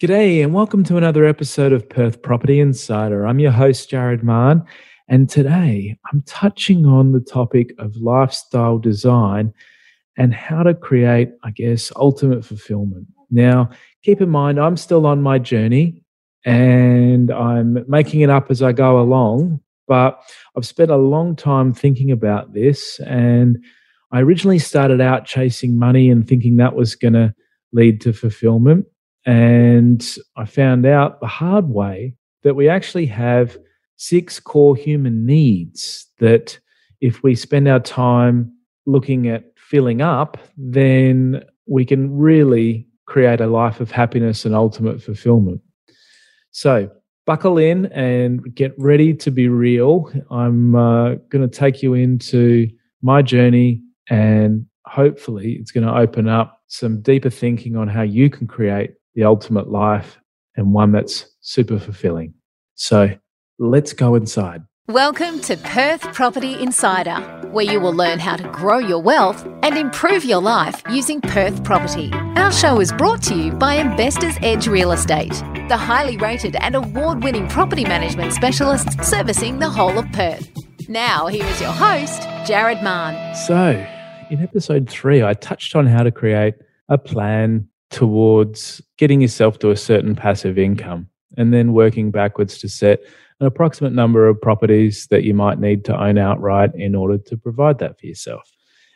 G'day and welcome to another episode of Perth Property Insider. I'm your host, Jared Mann, and today I'm touching on the topic of lifestyle design and how to create, I guess, ultimate fulfillment. Now, keep in mind, I'm still on my journey and I'm making it up as I go along, but I've spent a long time thinking about this, and I originally started out chasing money and thinking that was going to lead to fulfillment. And I found out the hard way that we actually have 6 core human needs that if we spend our time looking at filling up, then we can really create a life of happiness and ultimate fulfillment. So buckle in and get ready to be real. I'm going to take you into my journey, and hopefully it's going to open up some deeper thinking on how you can create the ultimate life, and one that's super fulfilling. So let's go inside. Welcome to Perth Property Insider, where you will learn how to grow your wealth and improve your life using Perth Property. Our show is brought to you by Investors Edge Real Estate, the highly rated and award-winning property management specialists servicing the whole of Perth. Now, here is your host, Jared Mann. So, in episode 3, I touched on how to create a plan towards getting yourself to a certain passive income, and then working backwards to set an approximate number of properties that you might need to own outright in order to provide that for yourself.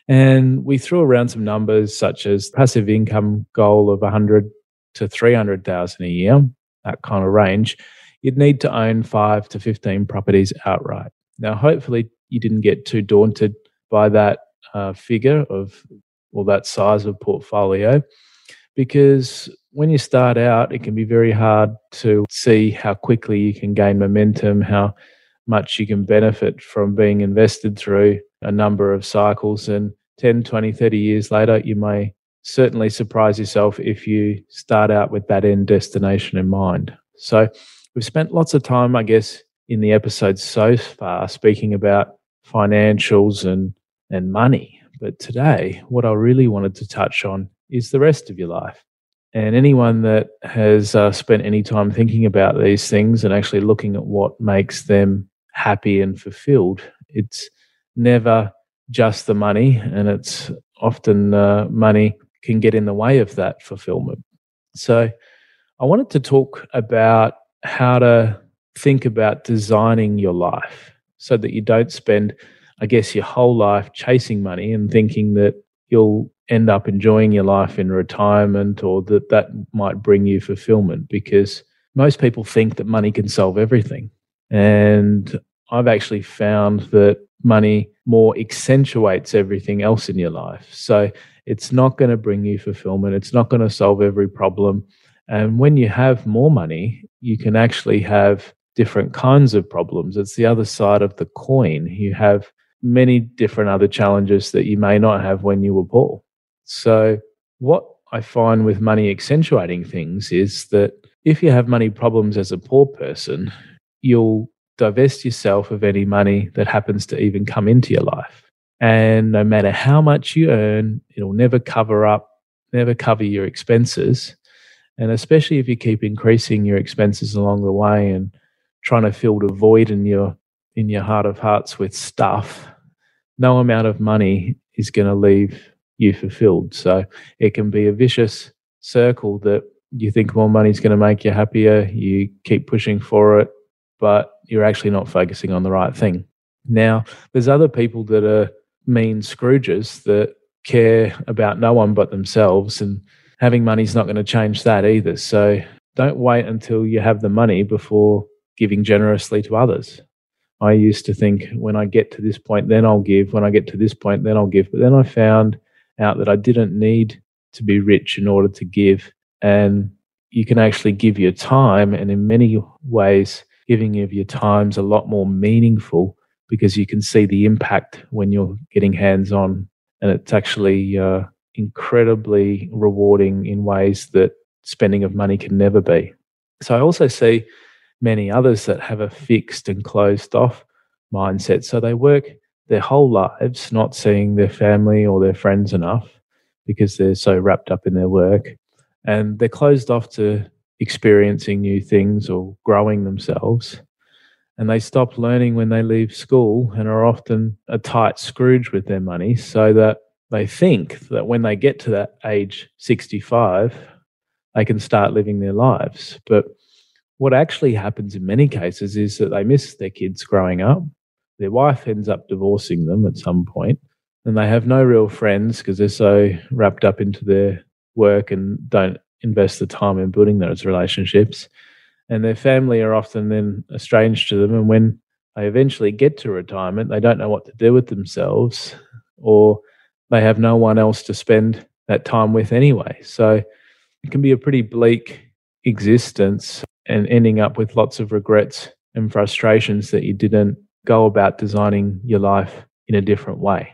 And we threw around some numbers such as passive income goal of $100,000 to $300,000 a year, that kind of range. You'd need to own 5 to 15 properties outright. Now, hopefully you didn't get too daunted by that figure of, well, that size of portfolio. Because when you start out, it can be very hard to see how quickly you can gain momentum, how much you can benefit from being invested through a number of cycles. And 10, 20, 30 years later, you may certainly surprise yourself if you start out with that end destination in mind. So we've spent lots of time, I guess, in the episodes so far speaking about financials and money. But today, what I really wanted to touch on is the rest of your life. And anyone that has spent any time thinking about these things and actually looking at what makes them happy and fulfilled, it's never just the money, and it's often money can get in the way of that fulfillment. So I wanted to talk about how to think about designing your life so that you don't spend, I guess, your whole life chasing money and thinking that you'll end up enjoying your life in retirement, or that might bring you fulfillment, because most people think that money can solve everything. And I've actually found that money more accentuates everything else in your life. So it's not going to bring you fulfillment. It's not going to solve every problem. And when you have more money, you can actually have different kinds of problems. It's the other side of the coin. You have many different other challenges that you may not have when you were poor. So what I find with money accentuating things is that if you have money problems as a poor person, you'll divest yourself of any money that happens to even come into your life. And no matter how much you earn, it'll never cover your expenses. And especially if you keep increasing your expenses along the way and trying to fill the void in your heart of hearts with stuff, no amount of money is going to leave you fulfilled. So it can be a vicious circle that you think more money is going to make you happier. You keep pushing for it, but you're actually not focusing on the right thing. Now, there's other people that are mean Scrooges that care about no one but themselves, and having money is not going to change that either. So don't wait until you have the money before giving generously to others. I used to think, when I get to this point, then I'll give. When I get to this point, then I'll give. But then I found out that I didn't need to be rich in order to give. And you can actually give your time. And in many ways, giving of your time is a lot more meaningful, because you can see the impact when you're getting hands-on. And it's actually incredibly rewarding in ways that spending of money can never be. So I also see many others that have a fixed and closed-off mindset. So they work their whole lives not seeing their family or their friends enough because they're so wrapped up in their work, and they're closed off to experiencing new things or growing themselves. And they stop learning when they leave school and are often a tight Scrooge with their money, so that they think that when they get to that age 65, they can start living their lives. But what actually happens in many cases is that they miss their kids growing up. Their wife ends up divorcing them at some point, and they have no real friends because they're so wrapped up into their work and don't invest the time in building those relationships. And their family are often then estranged to them. And when they eventually get to retirement, they don't know what to do with themselves, or they have no one else to spend that time with anyway. So it can be a pretty bleak existence, and ending up with lots of regrets and frustrations that you didn't go about designing your life in a different way.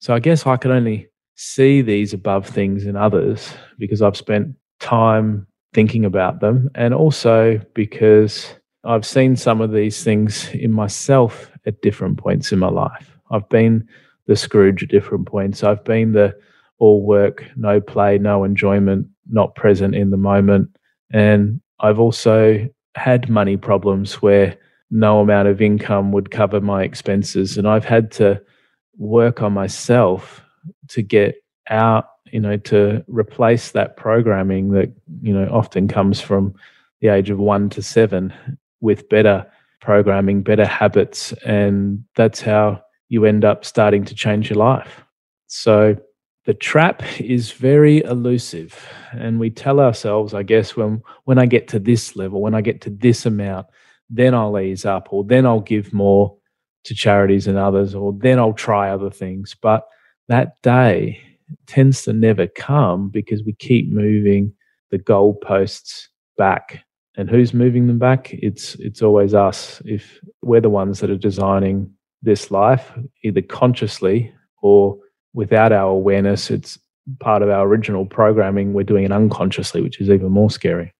So I guess I can only see these above things in others because I've spent time thinking about them, and also because I've seen some of these things in myself at different points in my life. I've been the Scrooge at different points. I've been the all work, no play, no enjoyment, not present in the moment. And I've also had money problems where no amount of income would cover my expenses. And I've had to work on myself to get out, to replace that programming that, often comes from the age of 1 to 7 with better programming, better habits. And that's how you end up starting to change your life. So the trap is very elusive. And we tell ourselves, I guess, when I get to this level, when I get to this amount, then I'll ease up, or then I'll give more to charities and others, or then I'll try other things. But that day tends to never come because we keep moving the goalposts back. And who's moving them back? It's always us. If we're the ones that are designing this life, either consciously or without our awareness, it's part of our original programming. We're doing it unconsciously, which is even more scary.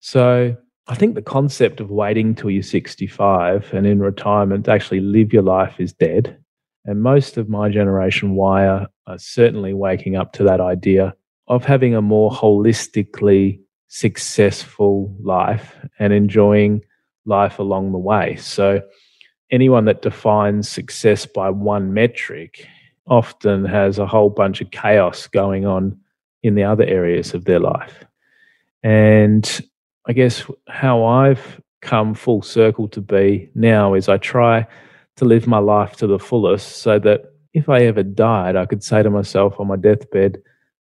So I think the concept of waiting till you're 65 and in retirement to actually live your life is dead. And most of my Generation Y are certainly waking up to that idea of having a more holistically successful life and enjoying life along the way. So anyone that defines success by one metric often has a whole bunch of chaos going on in the other areas of their life. And I guess how I've come full circle to be now is I try to live my life to the fullest, so that if I ever died, I could say to myself on my deathbed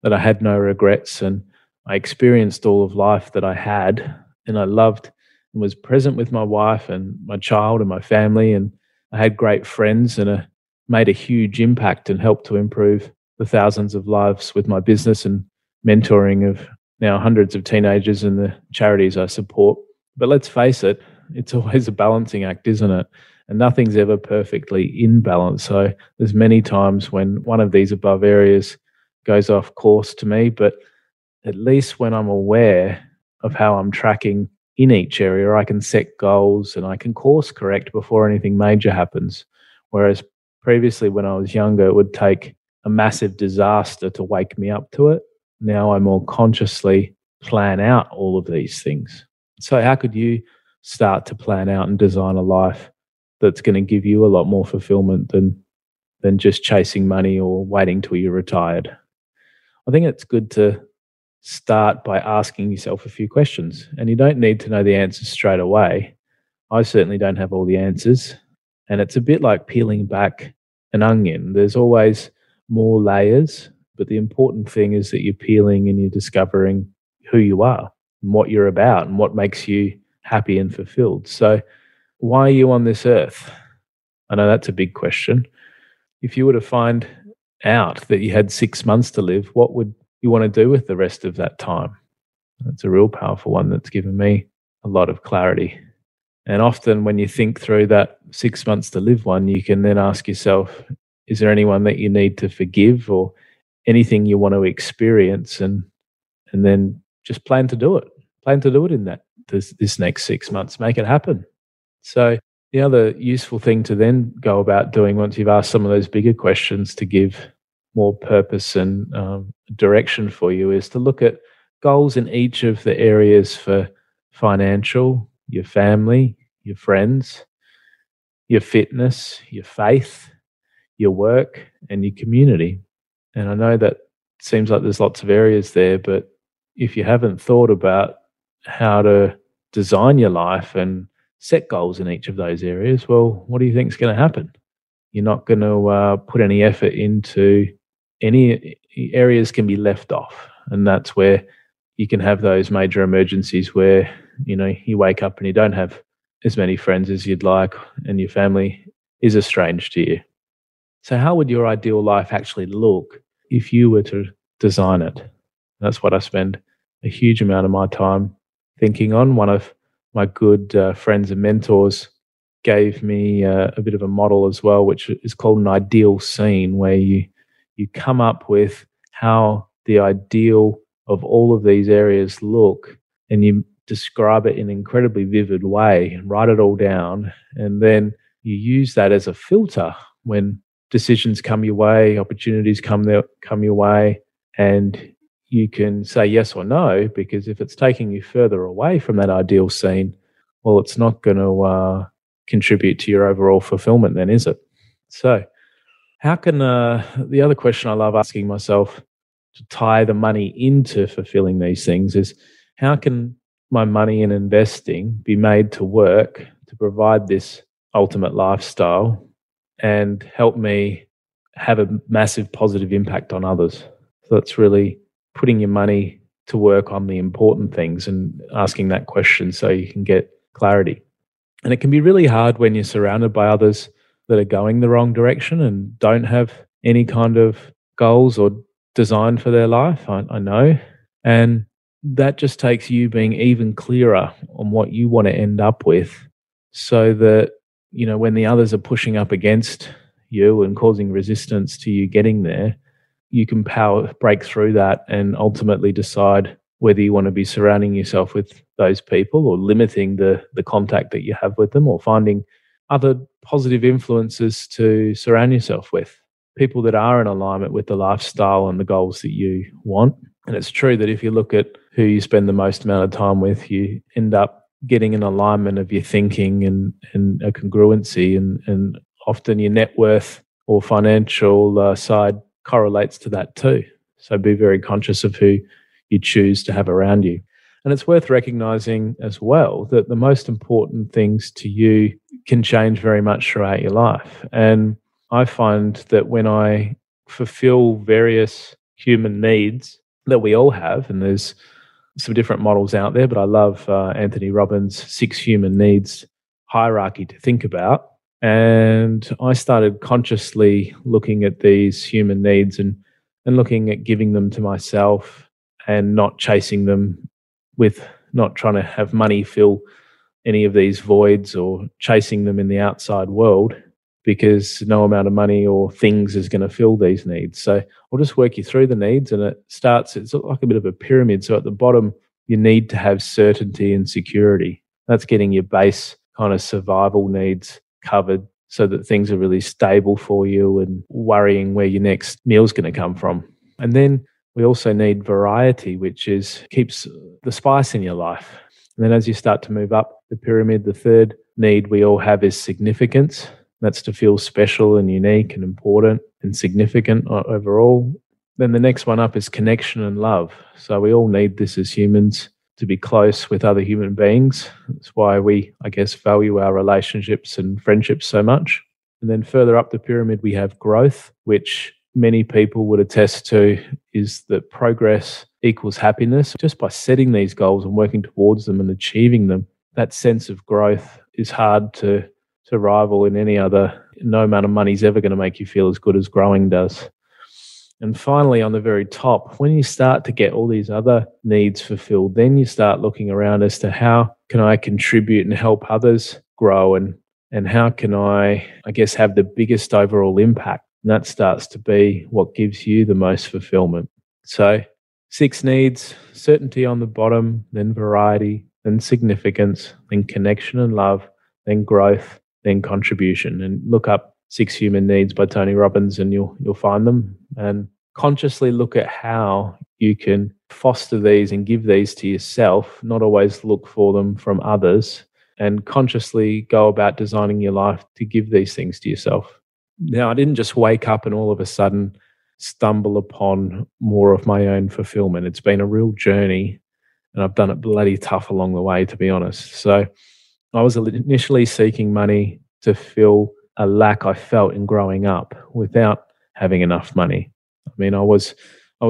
that I had no regrets and I experienced all of life that I had, and I loved and was present with my wife and my child and my family, and I had great friends and made a huge impact and helped to improve the thousands of lives with my business and mentoring of now hundreds of teenagers and the charities I support. But let's face it, it's always a balancing act, isn't it? And nothing's ever perfectly in balance. So there's many times when one of these above areas goes off course to me, but at least when I'm aware of how I'm tracking in each area, I can set goals and I can course correct before anything major happens. Whereas previously when I was younger, it would take a massive disaster to wake me up to it. Now I more consciously plan out all of these things. So how could you start to plan out and design a life that's going to give you a lot more fulfillment than just chasing money or waiting till you're retired? I think it's good to start by asking yourself a few questions, and you don't need to know the answers straight away. I certainly don't have all the answers, and it's a bit like peeling back an onion. There's always more layers, but the important thing is that you're peeling and you're discovering who you are and what you're about and what makes you happy and fulfilled. So why are you on this earth? I know that's a big question. If you were to find out that you had 6 months to live, what would you want to do with the rest of that time? That's a real powerful one that's given me a lot of clarity. And often when you think through that 6 months to live one, you can then ask yourself, is there anyone that you need to forgive or anything you want to experience, and then just plan to do it. Plan to do it in this next 6 months. Make it happen. So the other useful thing to then go about doing once you've asked some of those bigger questions to give more purpose and direction for you is to look at goals in each of the areas for financial, your family, your friends, your fitness, your faith, your work, and your community. And I know that seems like there's lots of areas there, but if you haven't thought about how to design your life and set goals in each of those areas, well, what do you think is going to happen? You're not going to put any effort into any areas can be left off. And that's where you can have those major emergencies where, you know, you wake up and you don't have as many friends as you'd like and your family is estranged to you. So how would your ideal life actually look if you were to design it? That's what I spend a huge amount of my time thinking on. One of my good friends and mentors gave me a bit of a model as well, which is called an ideal scene, where you come up with how the ideal of all of these areas look, and you describe it in an incredibly vivid way and write it all down. And then you use that as a filter when decisions come your way, opportunities come your way, and you can say yes or no, because if it's taking you further away from that ideal scene, well, it's not going to contribute to your overall fulfillment then, is it? So how can the other question I love asking myself to tie the money into fulfilling these things is, how can my money in investing be made to work to provide this ultimate lifestyle and help me have a massive positive impact on others? So that's really putting your money to work on the important things and asking that question so you can get clarity. And it can be really hard when you're surrounded by others that are going the wrong direction and don't have any kind of goals or design for their life, I know. And that just takes you being even clearer on what you want to end up with, so that, you know, when the others are pushing up against you and causing resistance to you getting there, you can break through that and ultimately decide whether you want to be surrounding yourself with those people or limiting the contact that you have with them, or finding other positive influences to surround yourself with, people that are in alignment with the lifestyle and the goals that you want. And it's true that if you look at who you spend the most amount of time with, you end up getting an alignment of your thinking and a congruency, and often your net worth or financial side correlates to that too. So be very conscious of who you choose to have around you. And it's worth recognizing as well that the most important things to you can change very much throughout your life. And I find that when I fulfill various human needs that we all have, and there's some different models out there, but I love Anthony Robbins' 6 human needs hierarchy to think about. And I started consciously looking at these human needs and looking at giving them to myself and not chasing them, with not trying to have money fill any of these voids or chasing them in the outside world, because no amount of money or things is going to fill these needs. So I'll just work you through the needs, and it's like a bit of a pyramid. So at the bottom, you need to have certainty and security. That's getting your base kind of survival needs covered so that things are really stable for you and worrying where your next meal's going to come from. And then we also need variety, which is keeps the spice in your life. And then as you start to move up the pyramid, the third need we all have is significance. That's to feel special and unique and important and significant overall. Then the next one up is connection and love. So we all need this as humans, to be close with other human beings. That's why we, I guess, value our relationships and friendships so much. And then further up the pyramid, we have growth, which many people would attest to is that progress equals happiness. Just by setting these goals and working towards them and achieving them, that sense of growth is hard to rival in any other. No amount of money is ever going to make you feel as good as growing does. And finally, on the very top, when you start to get all these other needs fulfilled, then you start looking around as to how can I contribute and help others grow, and how can I guess, have the biggest overall impact. And that starts to be what gives you the most fulfillment. So 6 needs, certainty on the bottom, then variety, then significance, then connection and love, then growth, then contribution. And look up 6 human needs by Tony Robbins, and you'll find them. And consciously look at how you can foster these and give these to yourself, not always look for them from others, and consciously go about designing your life to give these things to yourself. Now, I didn't just wake up and all of a sudden stumble upon more of my own fulfillment. It's been a real journey, and I've done it bloody tough along the way, to be honest. So I was initially seeking money to fill a lack I felt in growing up without having enough money. I mean, I was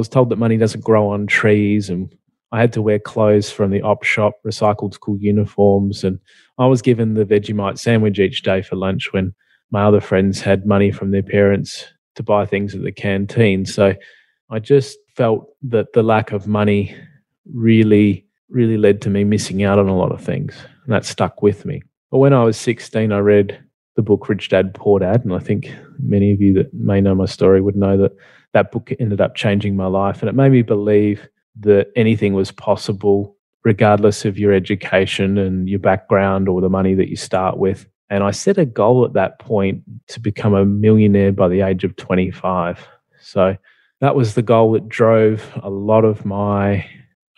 told that money doesn't grow on trees, and I had to wear clothes from the op shop, recycled school uniforms, and I was given the Vegemite sandwich each day for lunch when my other friends had money from their parents to buy things at the canteen. So I just felt that the lack of money really, really led to me missing out on a lot of things, and that stuck with me. But when I was 16, I read the book Rich Dad, Poor Dad, and I think many of you that may know my story would know that that book ended up changing my life, and it made me believe that anything was possible regardless of your education and your background or the money that you start with. And I set a goal at that point to become a millionaire by the age of 25. So that was the goal that drove a lot of my,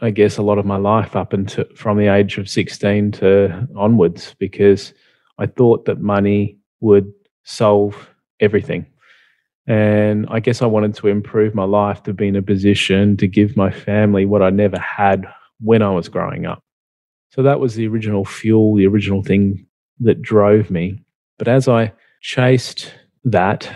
I guess, a lot of my life up until from the age of 16 to onwards, because I thought that money would solve everything. And I guess I wanted to improve my life to be in a position to give my family what I never had when I was growing up. So that was the original fuel, the original thing that drove me. But as I chased that,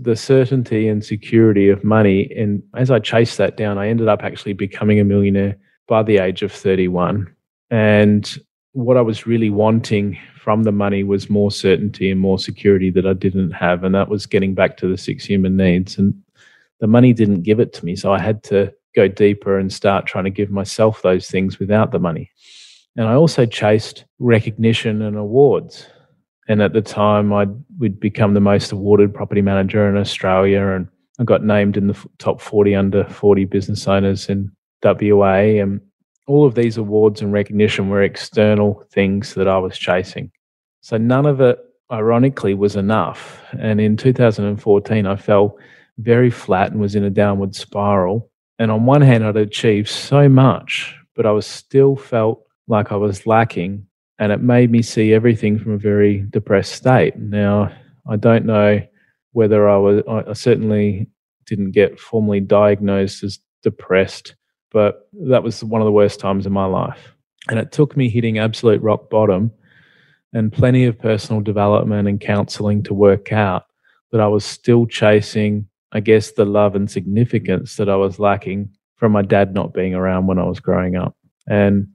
the certainty and security of money, and as I chased that down, I ended up actually becoming a millionaire by the age of 31. And what I was really wanting from the money was more certainty and more security that I didn't have. And that was getting back to the 6 human needs. And the money didn't give it to me. So I had to go deeper and start trying to give myself those things without the money. And I also chased recognition and awards. And at the time, we'd become the most awarded property manager in Australia. And I got named in the top 40 under 40 business owners in WA. And all of these awards and recognition were external things that I was chasing. So none of it, ironically, was enough. And in 2014, I fell very flat and was in a downward spiral. And on one hand, I'd achieved so much, but I was still felt like I was lacking, and it made me see everything from a very depressed state. Now, I don't know whether I certainly didn't get formally diagnosed as depressed, but that was one of the worst times in my life. And it took me hitting absolute rock bottom and plenty of personal development and counseling to work out that I was still chasing, I guess, the love and significance that I was lacking from my dad not being around when I was growing up. And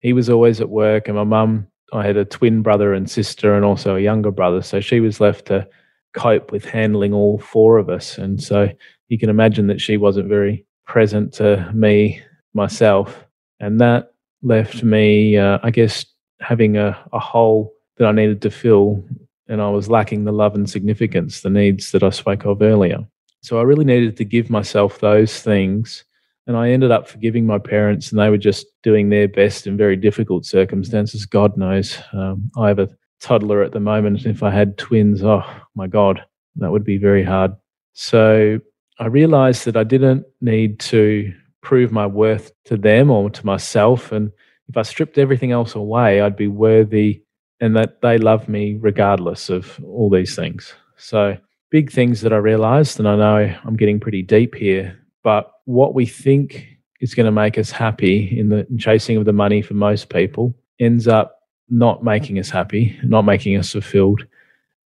he was always at work, and my mum, I had a twin brother and sister and also a younger brother, so she was left to cope with handling all four of us. And so you can imagine that she wasn't very present to me, myself, and that left me, I guess, having a hole that I needed to fill, and I was lacking the love and significance, the needs that I spoke of earlier. So I really needed to give myself those things. And I ended up forgiving my parents, and they were just doing their best in very difficult circumstances. God knows, I have a toddler at the moment, and if I had twins, oh my God, that would be very hard. So I realized that I didn't need to prove my worth to them or to myself. And if I stripped everything else away, I'd be worthy, and that they love me regardless of all these things. So big things that I realized, and I know I'm getting pretty deep here, but what we think is going to make us happy in the chasing of the money for most people ends up not making us happy, not making us fulfilled.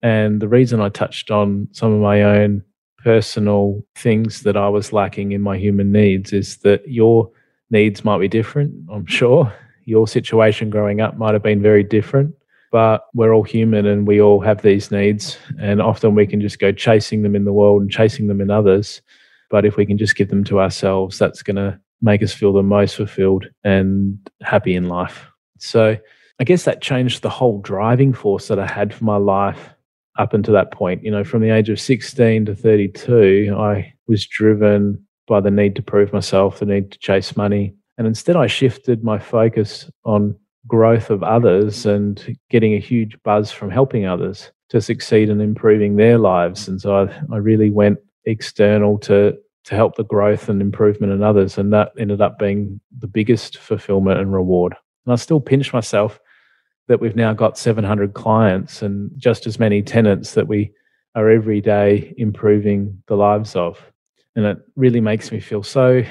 And the reason I touched on some of my own personal things that I was lacking in my human needs is that your needs might be different, I'm sure. Your situation growing up might have been very different, but we're all human and we all have these needs. And often we can just go chasing them in the world and chasing them in others. But if we can just give them to ourselves, that's going to make us feel the most fulfilled and happy in life. So I guess that changed the whole driving force that I had for my life up until that point. You know, from the age of 16 to 32, I was driven by the need to prove myself, the need to chase money. And instead, I shifted my focus on growth of others and getting a huge buzz from helping others to succeed and improving their lives. And so I really went external to to help the growth and improvement in others. And that ended up being the biggest fulfillment and reward. And I still pinch myself that we've now got 700 clients and just as many tenants that we are every day improving the lives of. And it really makes me feel so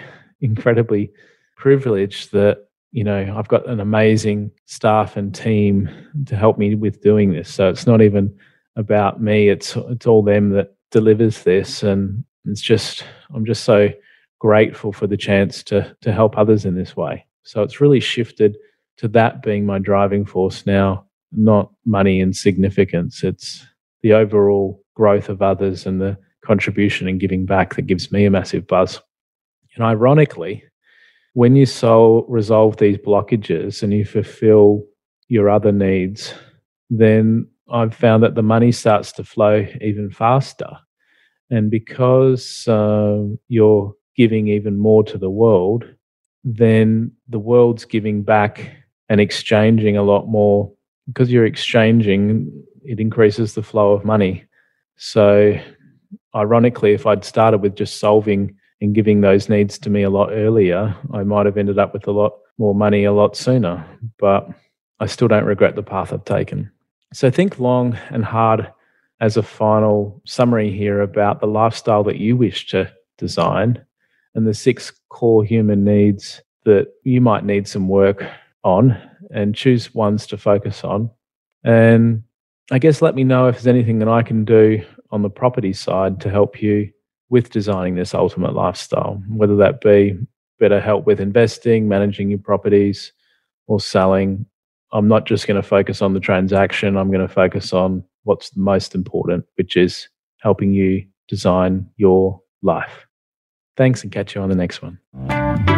incredibly privileged that, you know, I've got an amazing staff and team to help me with doing this. So it's not even about me, it's all them that delivers this. And it's just, I'm just so grateful for the chance to help others in this way. So it's really shifted to that being my driving force now, not money and significance. It's the overall growth of others and the contribution and giving back that gives me a massive buzz. And ironically, when you resolve these blockages and you fulfill your other needs, then I've found that the money starts to flow even faster. And because you're giving even more to the world, then the world's giving back and exchanging a lot more. Because you're exchanging, it increases the flow of money. So ironically, if I'd started with just solving and giving those needs to me a lot earlier, I might have ended up with a lot more money a lot sooner. But I still don't regret the path I've taken. So think long and hard as a final summary here about the lifestyle that you wish to design and the 6 core human needs that you might need some work on, and choose ones to focus on. And I guess let me know if there's anything that I can do on the property side to help you with designing this ultimate lifestyle, whether that be better help with investing, managing your properties, or selling. I'm not just going to focus on the transaction. I'm going to focus on what's the most important, which is helping you design your life. Thanks, and catch you on the next one.